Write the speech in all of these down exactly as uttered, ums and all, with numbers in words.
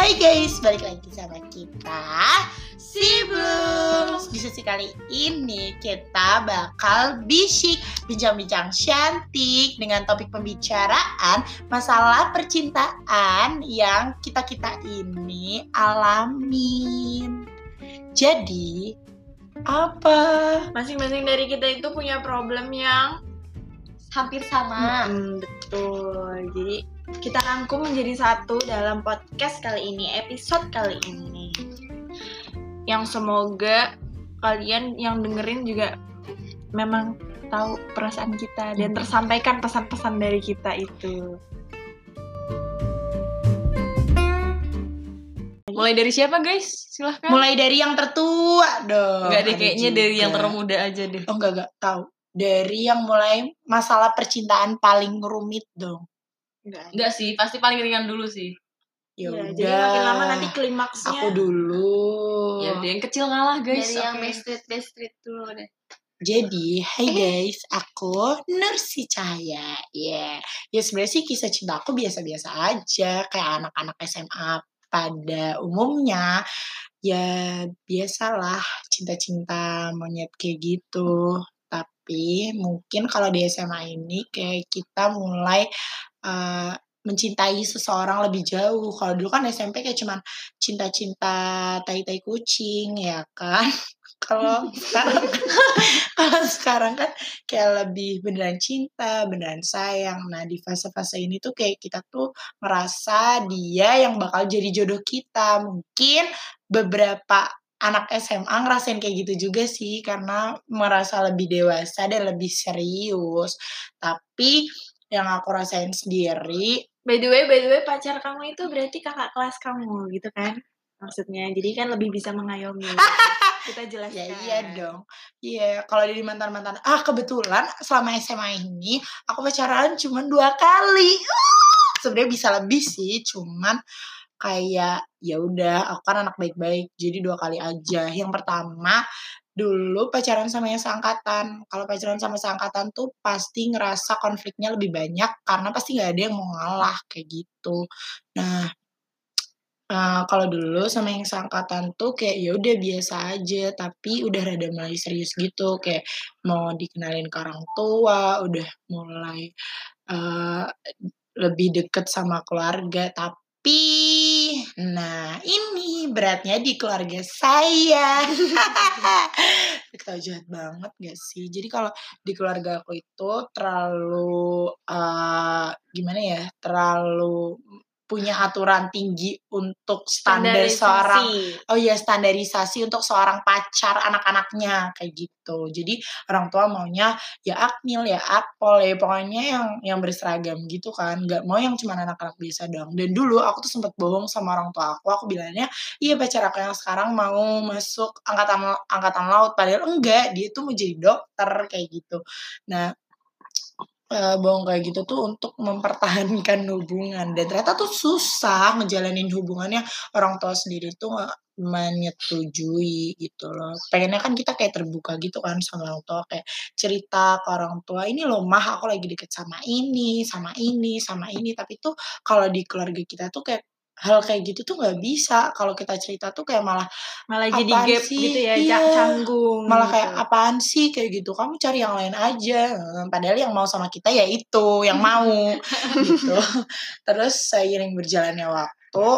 Hai guys, balik lagi sama kita Si Blooms. Di sesi kali ini kita bakal bisik, bincang-bincang cantik dengan topik pembicaraan masalah percintaan yang kita-kita ini alamin. Jadi, apa? Masing-masing dari kita itu punya problem yang hampir sama. Hmm, betul. Jadi kita rangkum menjadi satu dalam podcast kali ini, episode kali ini. Yang semoga kalian yang dengerin juga memang tahu perasaan kita dan tersampaikan pesan-pesan dari kita itu. Mulai dari siapa guys? Silahkan. Mulai dari yang tertua dong. Enggak deh, kayaknya dari yang termuda aja deh. Oh enggak, enggak tahu. Dari yang mulai masalah percintaan paling rumit dong. Enggak, enggak sih, pasti paling ringan dulu sih. Ya, ya jadi makin lama nanti klimaksnya. Aku dulu. Ya, yang kecil ngalah guys. Dari okay. yang bestreet bestreet dulu deh. Jadi, hai guys, aku Nursi Cahaya. Ya, yeah. ya sebenarnya sih kisah cinta aku biasa-biasa aja, kayak anak-anak S M A pada umumnya. Ya biasalah cinta-cinta monyet kayak gitu. Tapi mungkin kalau di S M A ini kayak kita mulai uh, mencintai seseorang lebih jauh. Kalau dulu kan S M P kayak cuman cinta-cinta tai-tai kucing ya kan. Kalau sekarang kalau sekarang kan kayak lebih beneran cinta, beneran sayang. Nah, di fase-fase ini tuh kayak kita tuh merasa dia yang bakal jadi jodoh kita. Mungkin beberapa anak S M A ngerasain kayak gitu juga sih, karena merasa lebih dewasa dan lebih serius. Tapi yang aku rasain sendiri. By the way, by the way pacar kamu itu berarti kakak kelas kamu gitu kan? Maksudnya, jadi kan lebih bisa mengayomi. Kita jelaskan. Ya, iya dong. Iya, yeah. Kalau dari mantan-mantan. Ah, kebetulan selama S M A ini aku pacaran cuma dua kali. Uh, sebenarnya bisa lebih sih, cuman kayak ya udah aku kan anak baik-baik jadi dua kali aja. Yang pertama dulu pacaran sama yang seangkatan. Kalau pacaran sama seangkatan tuh pasti ngerasa konfliknya lebih banyak karena pasti nggak ada yang mau ngalah kayak gitu. Nah uh, kalau dulu sama yang seangkatan tuh kayak ya udah biasa aja, tapi udah rada mulai serius gitu, kayak mau dikenalin ke orang tua, udah mulai uh, lebih deket sama keluarga. Tapi Pi, nah ini beratnya di keluarga saya. Kita jahat banget gak sih? Jadi kalau di keluarga aku itu terlalu uh, gimana ya? Terlalu punya aturan tinggi untuk standar seorang. Oh iya, standarisasi untuk seorang pacar anak-anaknya kayak gitu. Jadi orang tua maunya ya akmil ya akpol ya pokoknya yang yang berseragam gitu kan. Gak mau yang cuma anak-anak biasa doang. Dan dulu aku tuh sempet bohong sama orang tua aku. Aku bilangnya iya pacar aku yang sekarang mau masuk angkatan angkatan laut. Padahal enggak, dia tuh mau jadi dokter kayak gitu. Nah Uh, bohong kayak gitu tuh untuk mempertahankan hubungan, dan ternyata tuh susah ngejalanin hubungannya. Orang tua sendiri tuh menyetujui gitu loh, pengennya kan kita kayak terbuka gitu kan sama orang tua, kayak cerita ke orang tua ini loh mah aku lagi deket sama ini sama ini sama ini. Tapi tuh kalau di keluarga kita tuh kayak hal kayak gitu tuh nggak bisa. Kalau kita cerita tuh kayak malah malah jadi gap sih? Gitu ya, iya, canggung malah gitu. Kayak apaan sih kayak gitu, kamu cari yang lain aja, padahal yang mau sama kita ya itu yang mau gitu. Terus seiring berjalannya waktu,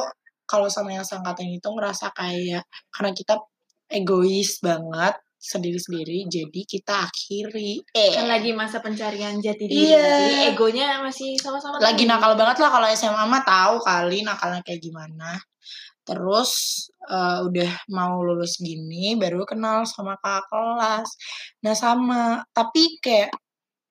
kalau sama yang seangkatan itu ngerasa kayak karena kita egois banget sendiri-sendiri, jadi kita akhiri eh kan lagi masa pencarian jati diri, yeah. Jadi egonya masih sama-sama lagi tinggi. Nakal banget lah kalau S M A mah tahu kali nakalnya kayak gimana. Terus uh, udah mau lulus gini baru kenal sama kakak kelas. Nah sama, tapi kayak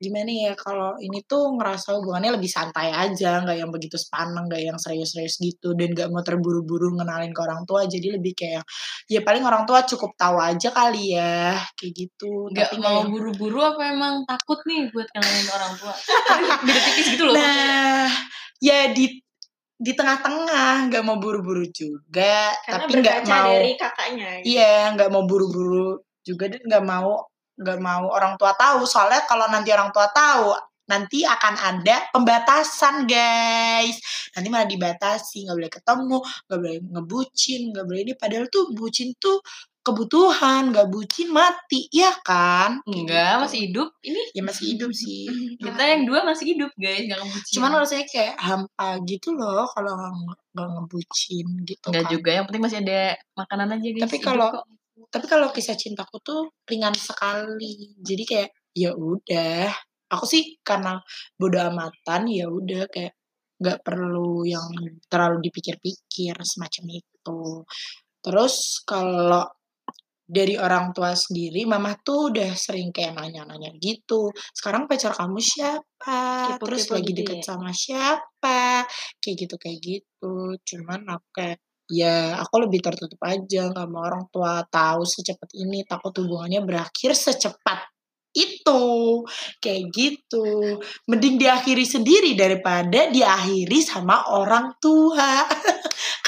gimana ya, kalau ini tuh ngerasa hubungannya lebih santai aja, gak yang begitu sepaneng, gak yang serius-serius gitu, dan gak mau terburu-buru ngenalin ke orang tua. Jadi lebih kayak ya paling orang tua cukup tahu aja kali ya kayak gitu. Gak tapi mau yang buru-buru apa emang takut nih buat ngenalin orang tua? Beda tipis gitu loh. Nah ya di di tengah-tengah, gak mau buru-buru juga karena tapi gak mau dari kakaknya gitu. Iya, gak mau buru-buru juga dan gak mau Gak mau orang tua tahu, soalnya kalau nanti orang tua tahu nanti akan ada pembatasan, guys. Nanti malah dibatasi, nggak boleh ketemu, nggak boleh ngebucin, nggak boleh ini. Padahal tuh bucin tuh kebutuhan, nggak bucin mati, ya kan? Enggak, masih hidup ini. Ya masih hidup sih. Kita yang dua masih hidup, guys, nggak ngebucin. Cuman rasanya kayak hampa gitu loh kalau nggak ngebucin gitu. Enggak kan juga, yang penting masih ada makanan aja, guys. Tapi kalau tapi kalau kisah cintaku tuh ringan sekali. Jadi kayak ya udah. Aku sih karena bodo amatan, ya udah kayak nggak perlu yang terlalu dipikir-pikir semacam itu. Terus kalau dari orang tua sendiri, mama tuh udah sering kayak nanya-nanya gitu. Sekarang pacar kamu siapa? Kipu, terus kipu lagi deket ya sama siapa? Kayak gitu, kayak gitu. Cuman aku kayak, ya aku lebih tertutup aja. Gak mau orang tua tahu secepat ini. Takut hubungannya berakhir secepat itu. Kayak gitu. Mending diakhiri sendiri daripada diakhiri sama orang tua.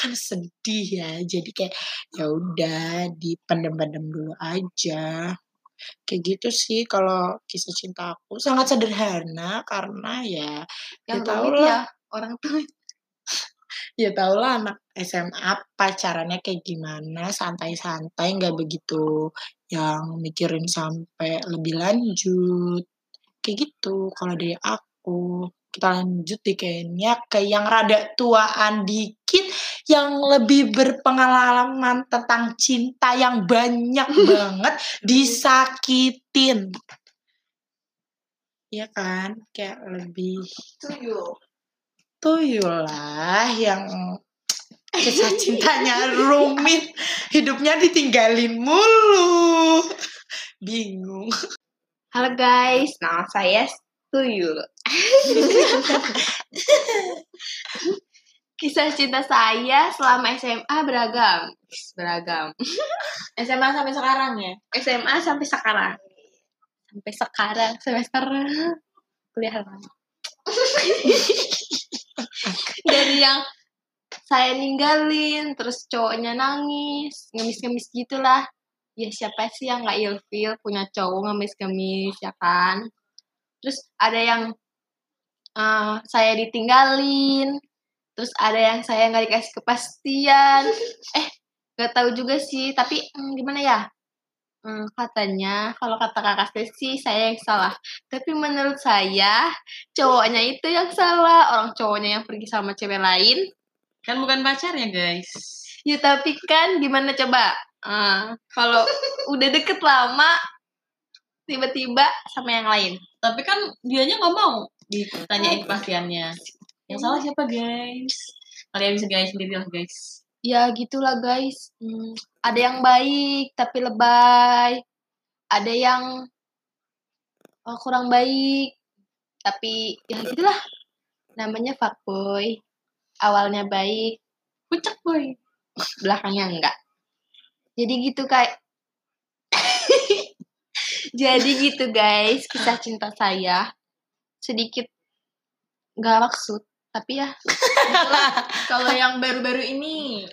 Kan sedih ya, jadi kayak ya udah dipendem-pendem dulu aja, kayak gitu sih kalau kisah cinta aku. Sangat sederhana karena ya yang ya tau lah ya, orang tua ya tau lah anak S M A pacarannya kayak gimana, santai-santai, nggak begitu yang mikirin sampai lebih lanjut, kayak gitu kalau dari aku. Kita lanjut deh kayaknya ke yang rada tuaan dikit, yang lebih berpengalaman tentang cinta yang banyak banget disakitin. Iya kan? Kayak lebih tuyul. Tuyul lah yang kisah cintanya rumit, hidupnya ditinggalin mulu. Bingung. Halo guys, nama saya Tuyul. Kisah cinta saya selama S M A beragam, beragam. S M A sampai sekarang ya, S M A sampai sekarang, sampai sekarang semester kuliah lama. Dari yang saya ninggalin, terus cowoknya nangis, ngemis-ngemis gitulah. Ya siapa sih yang nggak ilfil punya cowok ngemis-ngemis ya kan? Terus ada yang uh, saya ditinggalin, terus ada yang saya nggak dikasih kepastian, eh nggak tahu juga sih, tapi hmm, gimana ya, hmm, katanya kalau kata kakak sih saya yang salah, tapi menurut saya cowoknya itu yang salah, orang cowoknya yang pergi sama cewek lain, kan bukan pacarnya guys. Ya tapi kan gimana coba, uh, kalau udah deket lama, tiba-tiba sama yang lain. Tapi kan dianya nggak mau ditanyain kepastiannya. Yang salah siapa guys? Kalian bisa guys sendiri lah guys. Ya gitulah guys. Hmm, ada yang baik tapi lebay. Ada yang oh, kurang baik. Tapi ya gitulah. Namanya fuckboy. Awalnya baik, pucuk boy. Belakangnya enggak. Jadi gitu kayak. Jadi gitu guys, kisah cinta saya sedikit nggak maksud, tapi ya kalau yang baru-baru ini,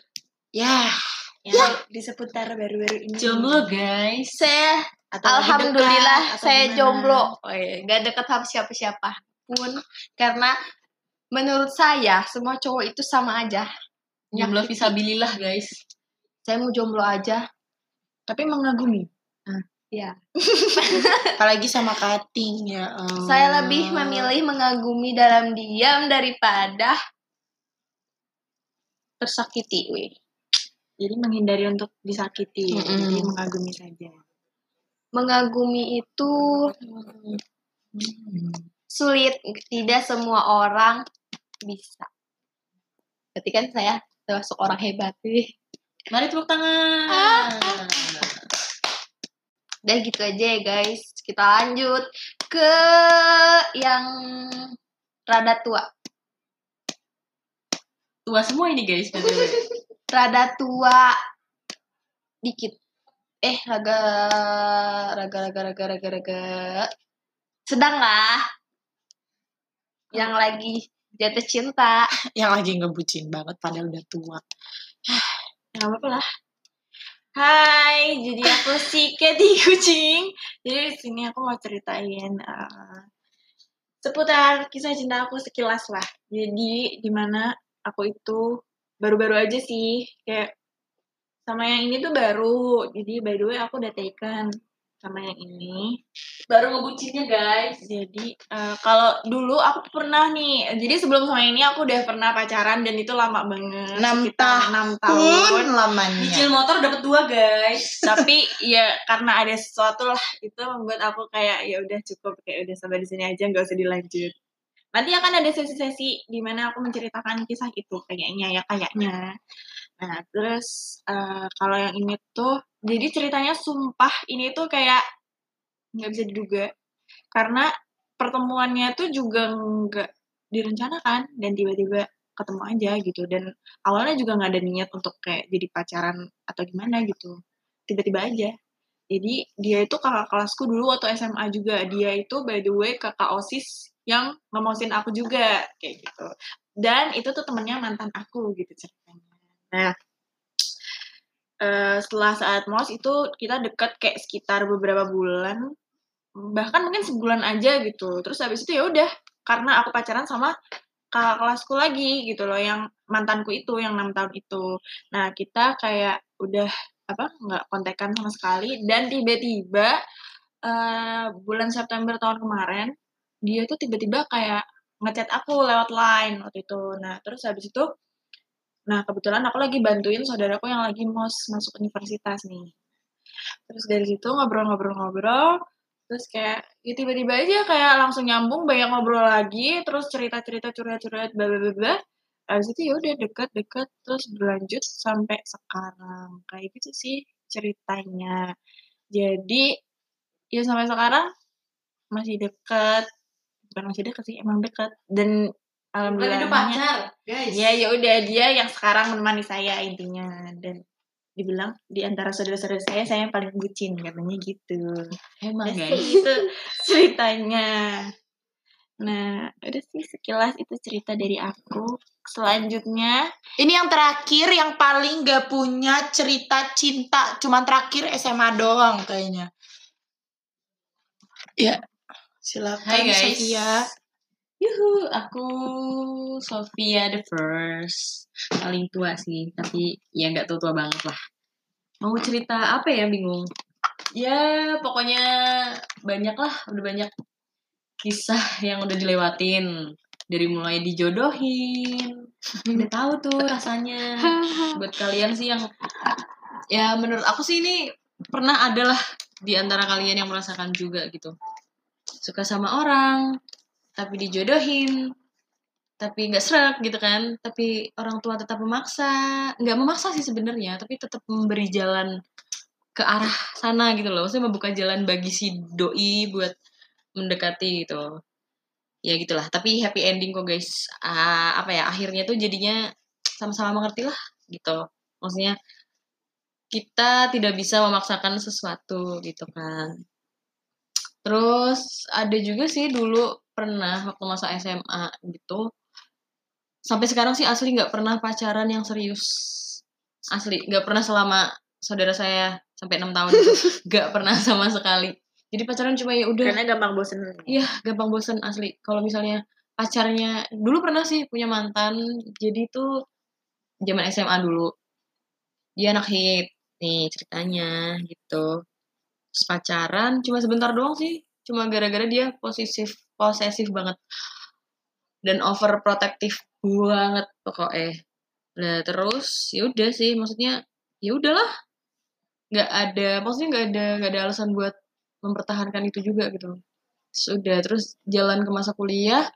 ya, ya, ya. Di seputar baru-baru ini. Jomblo guys, saya atau alhamdulillah dekat, saya jomblo, oh, ya. Gak deket sama siapa-siapa pun, karena menurut saya semua cowok itu sama aja. Jomblo fisabilillah guys, saya mau jomblo aja, tapi mengagumi. Nah. Ya, apalagi sama cuttingnya. Oh. Saya lebih memilih mengagumi dalam diam daripada tersakiti. Weh. Jadi menghindari untuk disakiti, mm-hmm. Jadi mengagumi saja. Mengagumi itu mm-hmm. sulit, tidak semua orang bisa. Berarti kan saya termasuk orang hebat. Weh. Mari tepuk tangan. Ah, ah. Udah gitu aja ya guys, kita lanjut ke yang rada tua. Tua semua ini guys. Rada tua dikit. Eh raga raga raga raga raga raga sedang lah. Yang lagi jatuh cinta, yang lagi ngebucin banget padahal udah tua. Nggak apa-apa lah. Hai, jadi aku si Katy Kucing. Jadi di sini aku mau ceritain uh, seputar kisah cinta aku sekilas lah. Jadi dimana aku itu baru-baru aja sih, kayak sama yang ini tuh baru. Jadi by the way aku udah taken sama yang ini, baru ngebucinnya guys. Jadi uh, kalau dulu aku pernah nih, jadi sebelum sama ini aku udah pernah pacaran dan itu lama banget, enam tahun lamanya. Nyicil motor dapat dua guys. Tapi ya karena ada sesuatu lah itu membuat aku kayak ya udah cukup, kayak udah sampai di sini aja, nggak usah dilanjut. Nanti akan ada sesi-sesi di mana aku menceritakan kisah itu kayaknya ya kayaknya. Nah terus uh, kalau yang ini tuh, jadi ceritanya sumpah ini tuh kayak nggak bisa diduga karena pertemuannya tuh juga nggak direncanakan dan tiba-tiba ketemu aja gitu, dan awalnya juga nggak ada niat untuk kayak jadi pacaran atau gimana gitu, tiba-tiba aja. Jadi dia itu kakak kelasku dulu waktu S M A juga, dia itu by the way kakak OSIS yang ngemosin aku juga kayak gitu, dan itu tuh temennya mantan aku gitu ceritanya. Nah uh, setelah saat mos itu kita deket kayak sekitar beberapa bulan, bahkan mungkin sebulan aja gitu. Terus habis itu ya udah, karena aku pacaran sama kakak kelasku lagi gitu loh, yang mantanku itu yang enam tahun itu. Nah kita kayak udah apa nggak kontekan sama sekali, dan tiba-tiba uh, bulan September tahun kemarin dia tuh tiba-tiba kayak ngechat aku lewat line waktu itu. Nah terus habis itu, nah kebetulan aku lagi bantuin saudaraku yang lagi mos masuk universitas nih. Terus dari situ ngobrol-ngobrol-ngobrol, terus kayak ya tiba-tiba aja kayak langsung nyambung, banyak ngobrol lagi, terus cerita-cerita curhat-curhat bla bla bla. Habis itu ya udah deket-deket terus berlanjut sampai sekarang. Kayak gitu sih ceritanya. Jadi ya sampai sekarang masih deket. Bukan masih dekat sih, emang dekat. Dan alhamdulillah itu pacar, guys. Ya ya udah, dia yang sekarang menemani saya intinya, dan dibilang di antara saudara-saudara saya saya yang paling bucin katanya gitu. Emang guys, itu ceritanya. Nah, udah sih sekilas itu cerita dari aku. Selanjutnya, ini yang terakhir yang paling gak punya cerita cinta, cuman terakhir S M A doang kayaknya. Ya. Silakan. Hai guys, Sofia. Yuhu, aku Sofia the first, paling tua sih, tapi ya nggak tua-tua banget lah. Mau cerita apa ya, bingung. Ya pokoknya banyak lah, udah banyak kisah yang udah dilewatin, dari mulai dijodohin, udah tahu tuh rasanya. Buat kalian sih yang, ya menurut aku sih ini pernah ada lah di antara kalian yang merasakan juga gitu. Suka sama orang, tapi dijodohin, tapi gak srek gitu kan, tapi orang tua tetap memaksa, gak memaksa sih sebenarnya, tapi tetap memberi jalan ke arah sana gitu loh, maksudnya membuka jalan bagi si doi buat mendekati gitu, ya gitulah, tapi happy ending kok guys, ah, apa ya, akhirnya tuh jadinya sama-sama mengerti lah gitu, maksudnya kita tidak bisa memaksakan sesuatu gitu kan. Terus ada juga sih dulu pernah waktu masa S M A gitu. Sampai sekarang sih asli gak pernah pacaran yang serius. Asli, gak pernah selama saudara saya sampai enam tahun itu. Gak pernah sama sekali. Jadi pacaran cuma ya udah. Karena gampang bosen. Iya, gampang bosen asli. Kalau misalnya pacarnya, dulu pernah sih punya mantan. Jadi tuh zaman S M A dulu. Dia anak hip, nih ceritanya gitu. Terus pacaran cuma sebentar doang sih, cuma gara-gara dia posesif posesif banget dan overprotektif banget pokoknya. Nah terus ya udah sih, maksudnya ya udahlah, nggak ada, maksudnya nggak ada nggak ada alasan buat mempertahankan itu juga gitu. Sudah terus jalan ke masa kuliah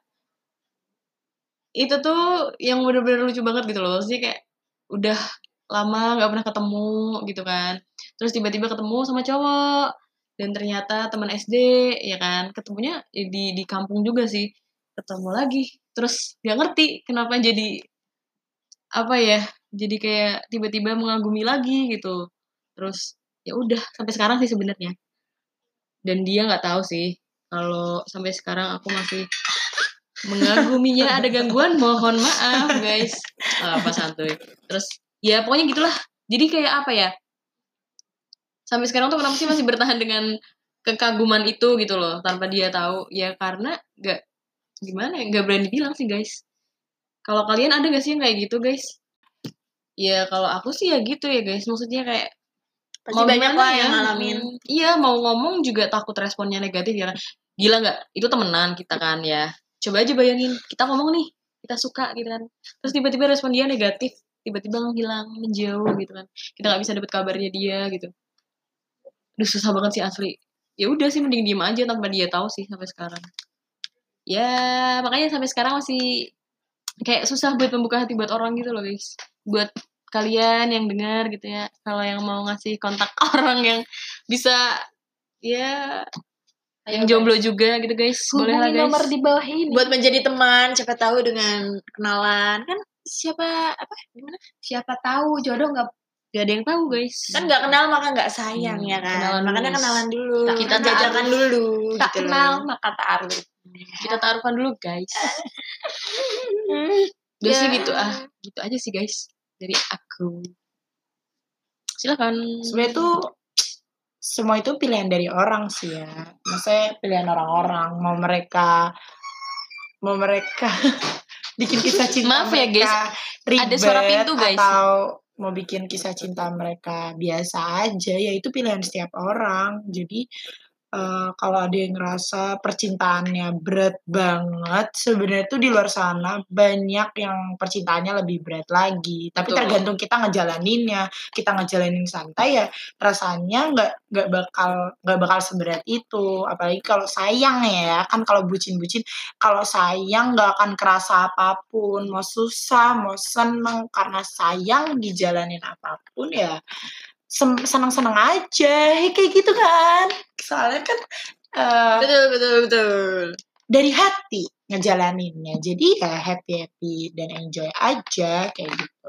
itu tuh yang bener-bener lucu banget gitu loh, maksudnya kayak udah lama nggak pernah ketemu gitu kan, terus tiba-tiba ketemu sama cowok, dan ternyata teman S D ya kan, ketemunya di di kampung juga sih, ketemu lagi, terus nggak ngerti kenapa jadi apa ya, jadi kayak tiba-tiba mengagumi lagi gitu, terus ya udah sampai sekarang sih sebenarnya, dan dia nggak tahu sih kalau sampai sekarang aku masih mengaguminya. Ada gangguan mohon maaf guys, oh, apa santuy, terus ya pokoknya gitulah. Jadi kayak apa ya, sampai sekarang tuh kenapa sih masih bertahan dengan kekaguman itu gitu loh tanpa dia tahu, ya karena gak gimana ya, nggak berani bilang sih guys. Kalau kalian ada gak sih yang kayak gitu guys? Ya kalau aku sih ya gitu ya guys, maksudnya kayak pasti banyak lah yang ngalamin. Iya, mau ngomong juga takut responnya negatif ya kan. Gila nggak? Itu temenan kita kan ya. Coba aja bayangin, kita ngomong nih, kita suka gitu kan. Terus tiba-tiba respon dia negatif, tiba-tiba menghilang, menjauh gitu kan. Kita nggak bisa dapet kabarnya dia gitu. Aduh, susah banget sih asli. Ya udah sih, mending diem aja tanpa dia tahu sih sampai sekarang. Ya makanya sampai sekarang masih kayak susah buat membuka hati buat orang gitu loh guys. Buat kalian yang dengar gitu ya, kalau yang mau ngasih kontak orang yang bisa ya, ayo, yang jomblo guys juga gitu guys, boleh lah guys, nomor di bawah ini buat menjadi teman, siapa tahu dengan kenalan kan, siapa apa gimana, siapa tahu jodoh nggak, nggak ada yang tahu guys kan, nggak kenal maka nggak sayang. Hmm, ya kan, kenalan makanya dulu. Kenalan dulu, tak kita jajakan dulu, tak gitu kenal loh, maka ta'aruf, kita ta'arufan dulu guys. Udah ya sih gitu ah, gitu aja sih guys dari aku. Silakan. Sebenarnya tuh semua itu pilihan dari orang sih ya. Maksudnya pilihan orang-orang, mau mereka mau mereka bikin kisah cinta. Maaf ya guys, ribet, ada suara pintu guys. Atau mau bikin kisah cinta mereka biasa aja, ya itu pilihan setiap orang. Jadi Uh, kalau ada yang ngerasa percintaannya berat banget, sebenarnya tuh di luar sana banyak yang percintaannya lebih berat lagi. Tapi betul, tergantung kita ngejalaninnya. Kita ngejalanin santai ya, rasanya nggak nggak bakal nggak bakal seberat itu. Apalagi kalau sayang ya, kan kalau bucin-bucin, kalau sayang nggak akan kerasa apapun. Mau susah, mau seneng, karena sayang dijalanin apapun ya senang-senang aja, kayak gitu kan. Soalnya kan uh, betul betul betul dari hati ngejalaninnya. Jadi ya happy happy dan enjoy aja kayak gitu.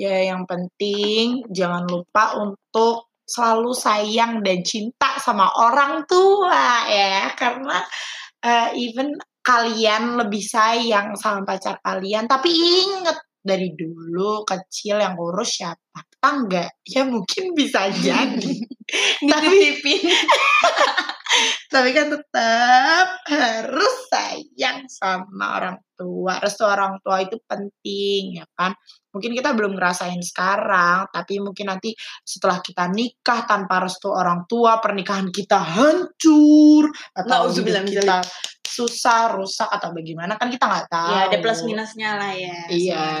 Ya yang penting jangan lupa untuk selalu sayang dan cinta sama orang tua ya, karena uh, even kalian lebih sayang sama pacar kalian. Tapi inget, dari dulu kecil yang urus siapa? Tangga. Ya mungkin bisa jadi. Tapi tapi kan tetap harus sayang sama orang tua. Restu orang tua itu penting ya kan. Mungkin kita belum ngerasain sekarang, tapi mungkin nanti setelah kita nikah tanpa restu orang tua, pernikahan kita hancur atau hidup kita susah, rusak atau bagaimana, kan kita nggak tahu. Ya ada plus minusnya lah ya. Iya,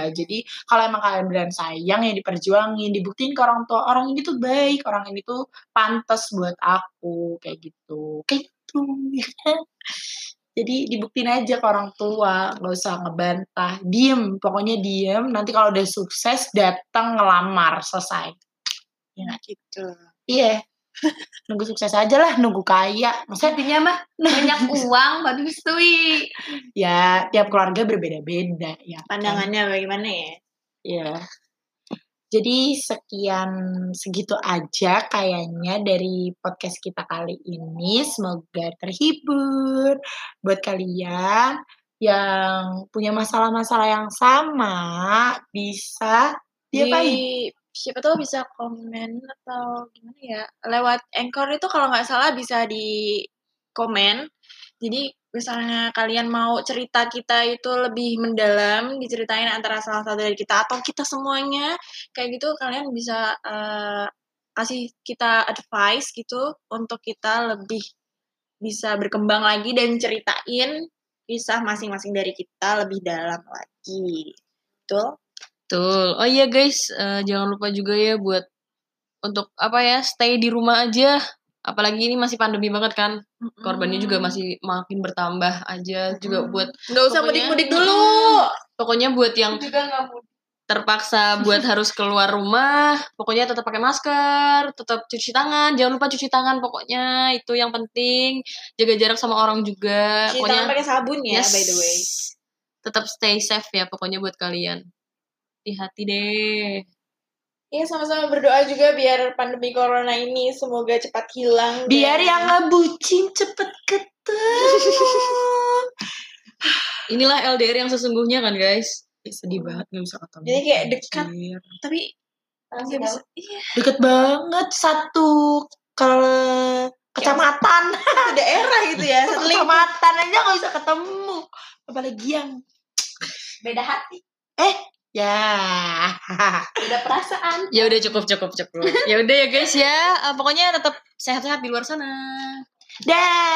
sebenernya. Jadi kalau emang kalian beneran sayang ya diperjuangin, dibuktiin ke orang tua, orang ini tuh baik, orang ini tuh pantas buat aku, kayak gitu, kayak gitu. Jadi dibuktiin aja ke orang tua, nggak usah ngebantah, diem, pokoknya diem. Nanti kalau udah sukses datang ngelamar, selesai. Ya gitu. Iya. Nunggu sukses aja lah, nunggu kaya. Maksudnya intinya mah banyak uang baru istui. Ya tiap keluarga berbeda-beda ya pandangannya kan, bagaimana ya. Ya jadi sekian, segitu aja kayaknya dari podcast kita kali ini. Semoga terhibur buat kalian yang punya masalah-masalah yang sama. Bisa diapain? Siapa tahu bisa komen atau gimana ya, lewat Anchor itu kalau nggak salah bisa di komen. Jadi misalnya kalian mau cerita kita itu lebih mendalam, diceritain antara salah satu dari kita atau kita semuanya kayak gitu, kalian bisa uh, kasih kita advice gitu untuk kita lebih bisa berkembang lagi dan ceritain kisah masing-masing dari kita lebih dalam lagi. Betul? Betul. Oh iya guys, uh, jangan lupa juga ya buat untuk apa ya, stay di rumah aja. Apalagi ini masih pandemi banget kan. Mm-hmm. Korbannya juga masih makin bertambah aja. Mm-hmm. Juga buat nggak usah mudik-mudik dulu. Pokoknya buat yang juga terpaksa buat harus keluar rumah, pokoknya tetap pakai masker, tetap cuci tangan. Jangan lupa cuci tangan pokoknya, itu yang penting. Jaga jarak sama orang juga. Cuci pokoknya, tangan pakai sabun ya, yes, by the way. Tetap stay safe ya pokoknya buat kalian. Hati-hati deh. Ya sama-sama berdoa juga biar pandemi corona ini semoga cepat hilang. Biar deh yang ngebucin cepat ketemu. Inilah L D R yang sesungguhnya kan guys. Ya, sedih banget gak bisa ketemu. Jadi kayak dekat, Cir. Tapi gak bisa, iya. Deket banget, satu ke kecamatan, daerah gitu ya. Satu kecamatan aja gak bisa ketemu. apalagi yang beda hati. Eh, ya. Beda perasaan. Ya udah cukup cukup cukup. Ya udah ya guys ya. Uh, pokoknya tetap sehat-sehat di luar sana. Dah.